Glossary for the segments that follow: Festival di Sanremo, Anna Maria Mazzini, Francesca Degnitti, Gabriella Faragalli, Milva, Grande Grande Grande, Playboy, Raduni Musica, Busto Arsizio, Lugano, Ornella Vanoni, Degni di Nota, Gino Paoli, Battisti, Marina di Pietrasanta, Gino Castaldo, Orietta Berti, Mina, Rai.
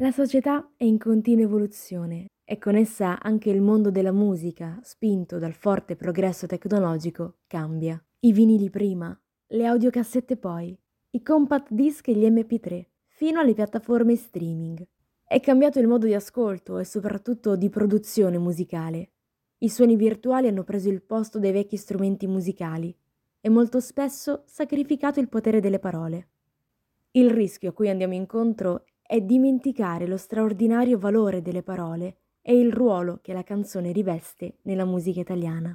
La società è in continua evoluzione e con essa anche il mondo della musica, spinto dal forte progresso tecnologico, cambia. I vinili prima, le audiocassette poi, i compact disc e gli MP3, fino alle piattaforme streaming. È cambiato il modo di ascolto e soprattutto di produzione musicale. I suoni virtuali hanno preso il posto dei vecchi strumenti musicali e molto spesso sacrificato il potere delle parole. Il rischio a cui andiamo incontro è dimenticare lo straordinario valore delle parole e il ruolo che la canzone riveste nella musica italiana.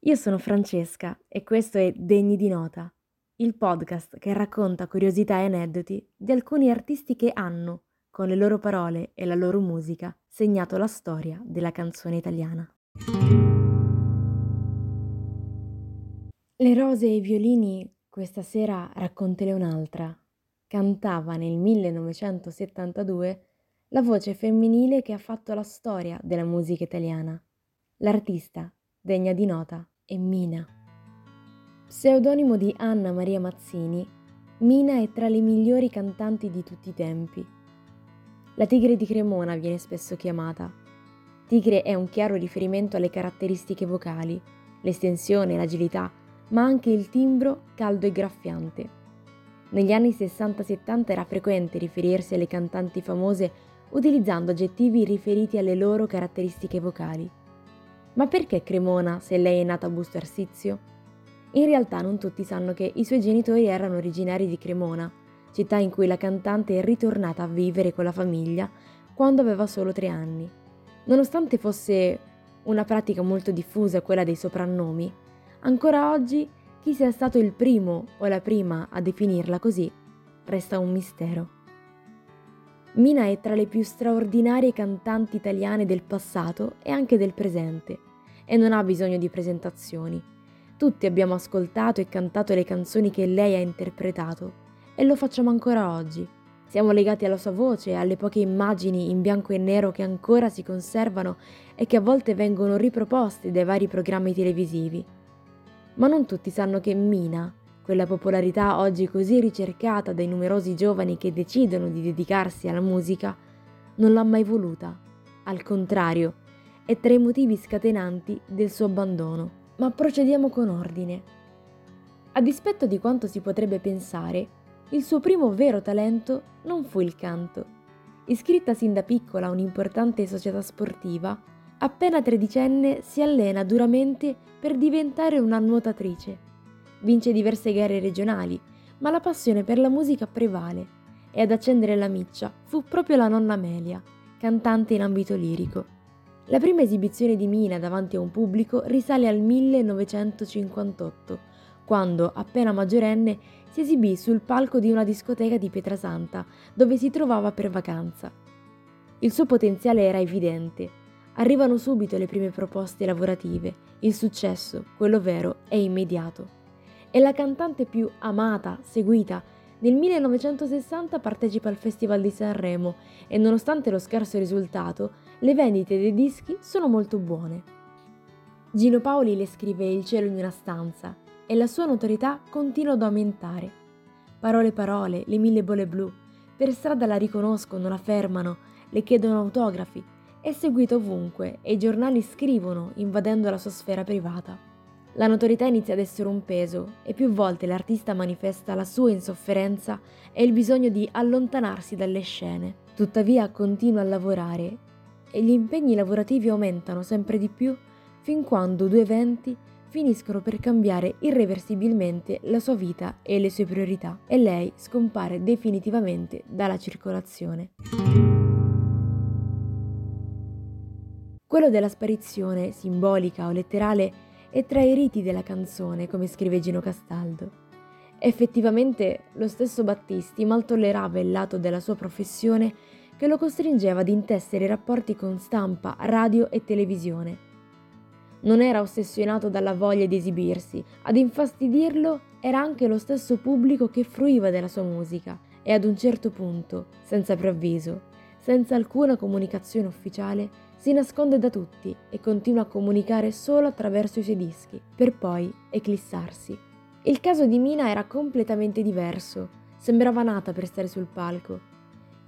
Io sono Francesca e questo è Degni di Nota, il podcast che racconta curiosità e aneddoti di alcuni artisti che hanno, con le loro parole e la loro musica, segnato la storia della canzone italiana. Le rose e i violini, questa sera raccontele un'altra. Cantava nel 1972 la voce femminile che ha fatto la storia della musica italiana. L'artista, degna di nota, è Mina. Pseudonimo di Anna Maria Mazzini, Mina è tra le migliori cantanti di tutti i tempi. La tigre di Cremona viene spesso chiamata. Tigre è un chiaro riferimento alle caratteristiche vocali, l'estensione, l'agilità, ma anche il timbro caldo e graffiante. Negli anni 60-70 era frequente riferirsi alle cantanti famose utilizzando aggettivi riferiti alle loro caratteristiche vocali. Ma perché Cremona, se lei è nata a Busto Arsizio? In realtà non tutti sanno che i suoi genitori erano originari di Cremona, città in cui la cantante è ritornata a vivere con la famiglia quando aveva solo 3 anni. Nonostante fosse una pratica molto diffusa quella dei soprannomi, ancora oggi chi sia stato il primo o la prima a definirla così resta un mistero. Mina è tra le più straordinarie cantanti italiane del passato e anche del presente, e non ha bisogno di presentazioni. Tutti abbiamo ascoltato e cantato le canzoni che lei ha interpretato, e lo facciamo ancora oggi. Siamo legati alla sua voce e alle poche immagini in bianco e nero che ancora si conservano e che a volte vengono riproposte dai vari programmi televisivi. Ma non tutti sanno che Mina, quella popolarità oggi così ricercata dai numerosi giovani che decidono di dedicarsi alla musica, non l'ha mai voluta. Al contrario, è tra i motivi scatenanti del suo abbandono. Ma procediamo con ordine. A dispetto di quanto si potrebbe pensare, il suo primo vero talento non fu il canto. Iscritta sin da piccola a un'importante società sportiva, appena 13enne si allena duramente per diventare una nuotatrice. Vince diverse gare regionali, ma la passione per la musica prevale e ad accendere la miccia fu proprio la nonna Amelia, cantante in ambito lirico. La prima esibizione di Mina davanti a un pubblico risale al 1958, quando, appena maggiorenne, si esibì sul palco di una discoteca di Pietrasanta, dove si trovava per vacanza. Il suo potenziale era evidente. Arrivano subito le prime proposte lavorative, il successo, quello vero, è immediato. È la cantante più amata, seguita. Nel 1960 partecipa al Festival di Sanremo e nonostante lo scarso risultato, le vendite dei dischi sono molto buone. Gino Paoli le scrive Il cielo in una stanza e la sua notorietà continua ad aumentare. Parole parole, le mille bolle blu, per strada la riconoscono, la fermano, le chiedono autografi. È seguito ovunque e i giornali scrivono invadendo la sua sfera privata. La notorietà inizia ad essere un peso e più volte l'artista manifesta la sua insofferenza e il bisogno di allontanarsi dalle scene. Tuttavia continua a lavorare e gli impegni lavorativi aumentano sempre di più fin quando 2 eventi finiscono per cambiare irreversibilmente la sua vita e le sue priorità e lei scompare definitivamente dalla circolazione. Quello della sparizione, simbolica o letterale, è tra i riti della canzone, come scrive Gino Castaldo. Effettivamente, lo stesso Battisti mal tollerava il lato della sua professione che lo costringeva ad intessere i rapporti con stampa, radio e televisione. Non era ossessionato dalla voglia di esibirsi, ad infastidirlo era anche lo stesso pubblico che fruiva della sua musica e ad un certo punto, senza preavviso, senza alcuna comunicazione ufficiale, si nasconde da tutti e continua a comunicare solo attraverso i suoi dischi, per poi eclissarsi. Il caso di Mina era completamente diverso, sembrava nata per stare sul palco.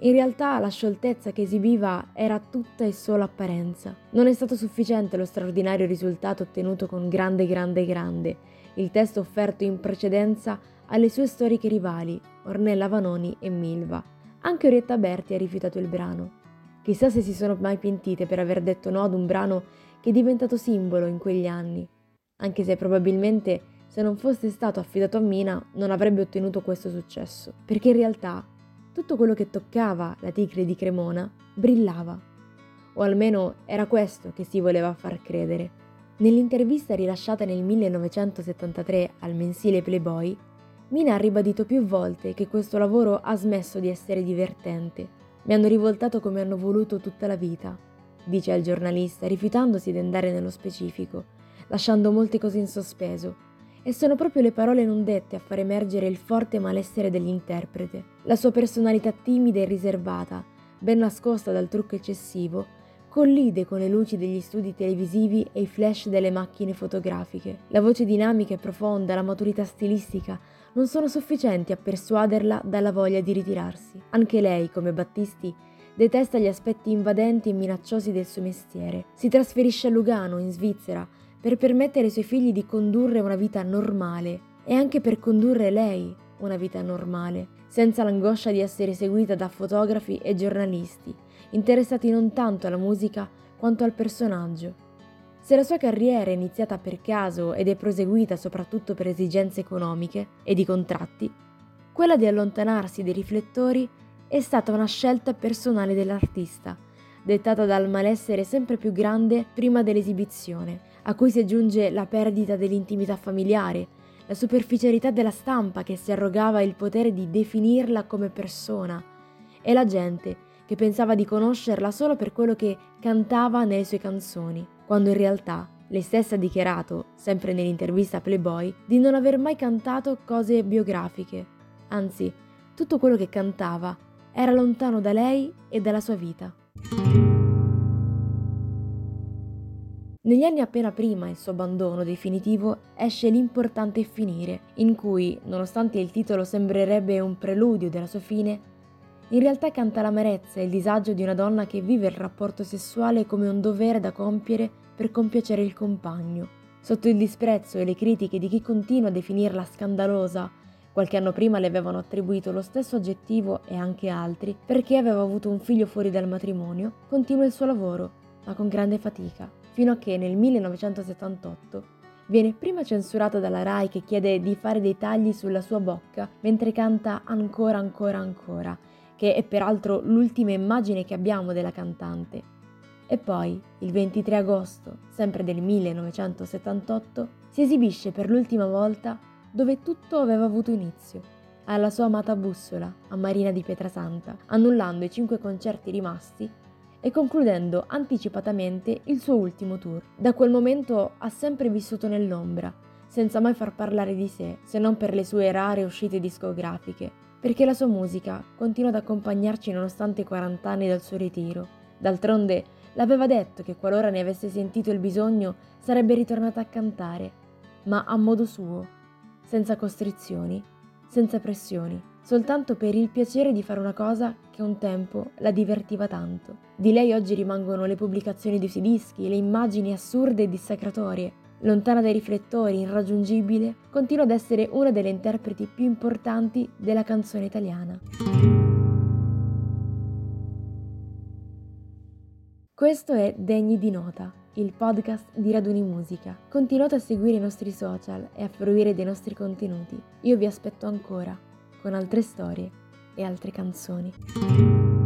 In realtà la scioltezza che esibiva era tutta e solo apparenza. Non è stato sufficiente lo straordinario risultato ottenuto con Grande Grande Grande, il testo offerto in precedenza alle sue storiche rivali, Ornella Vanoni e Milva. Anche Orietta Berti ha rifiutato il brano. Chissà se si sono mai pentite per aver detto no ad un brano che è diventato simbolo in quegli anni, anche se probabilmente se non fosse stato affidato a Mina non avrebbe ottenuto questo successo, perché in realtà tutto quello che toccava la Tigre di Cremona brillava, o almeno era questo che si voleva far credere. Nell'intervista rilasciata nel 1973 al mensile Playboy, Mina ha ribadito più volte che questo lavoro ha smesso di essere divertente. Mi hanno rivoltato come hanno voluto tutta la vita, dice al giornalista, rifiutandosi di andare nello specifico, lasciando molte cose in sospeso. E sono proprio le parole non dette a far emergere il forte malessere dell'interprete. La sua personalità timida e riservata, ben nascosta dal trucco eccessivo, collide con le luci degli studi televisivi e i flash delle macchine fotografiche. La voce dinamica e profonda, la maturità stilistica non sono sufficienti a persuaderla dalla voglia di ritirarsi. Anche lei, come Battisti, detesta gli aspetti invadenti e minacciosi del suo mestiere. Si trasferisce a Lugano, in Svizzera, per permettere ai suoi figli di condurre una vita normale e anche per condurre lei una vita normale, senza l'angoscia di essere seguita da fotografi e giornalisti, interessati non tanto alla musica quanto al personaggio. Se la sua carriera è iniziata per caso ed è proseguita soprattutto per esigenze economiche e di contratti, quella di allontanarsi dai riflettori è stata una scelta personale dell'artista, dettata dal malessere sempre più grande prima dell'esibizione, a cui si aggiunge la perdita dell'intimità familiare, la superficialità della stampa che si arrogava il potere di definirla come persona, e la gente che pensava di conoscerla solo per quello che cantava nelle sue canzoni, quando in realtà lei stessa ha dichiarato, sempre nell'intervista a Playboy, di non aver mai cantato cose biografiche. Anzi, tutto quello che cantava era lontano da lei e dalla sua vita. Negli anni appena prima il suo abbandono definitivo esce L'importante è finire, in cui, nonostante il titolo sembrerebbe un preludio della sua fine, in realtà canta l'amarezza e il disagio di una donna che vive il rapporto sessuale come un dovere da compiere per compiacere il compagno. Sotto il disprezzo e le critiche di chi continua a definirla scandalosa, qualche anno prima le avevano attribuito lo stesso aggettivo e anche altri, perché aveva avuto un figlio fuori dal matrimonio, continua il suo lavoro, ma con grande fatica, fino a che nel 1978 viene prima censurata dalla Rai, che chiede di fare dei tagli sulla sua bocca mentre canta Ancora, ancora, ancora, che è peraltro l'ultima immagine che abbiamo della cantante. E poi, il 23 agosto, sempre del 1978, si esibisce per l'ultima volta dove tutto aveva avuto inizio, alla sua amata bussola, a Marina di Pietrasanta, annullando i 5 concerti rimasti e concludendo anticipatamente il suo ultimo tour. Da quel momento ha sempre vissuto nell'ombra, senza mai far parlare di sé, se non per le sue rare uscite discografiche, perché la sua musica continua ad accompagnarci nonostante i 40 anni dal suo ritiro. D'altronde l'aveva detto che qualora ne avesse sentito il bisogno sarebbe ritornata a cantare, ma a modo suo, senza costrizioni, senza pressioni, soltanto per il piacere di fare una cosa che un tempo la divertiva tanto. Di lei oggi rimangono le pubblicazioni dei suoi dischi, le immagini assurde e dissacratorie. Lontana dai riflettori, irraggiungibile, continua ad essere una delle interpreti più importanti della canzone italiana. Questo è Degni di Nota, il podcast di Raduni Musica. Continuate a seguire i nostri social e a fruire dei nostri contenuti. Io vi aspetto ancora, con altre storie e altre canzoni.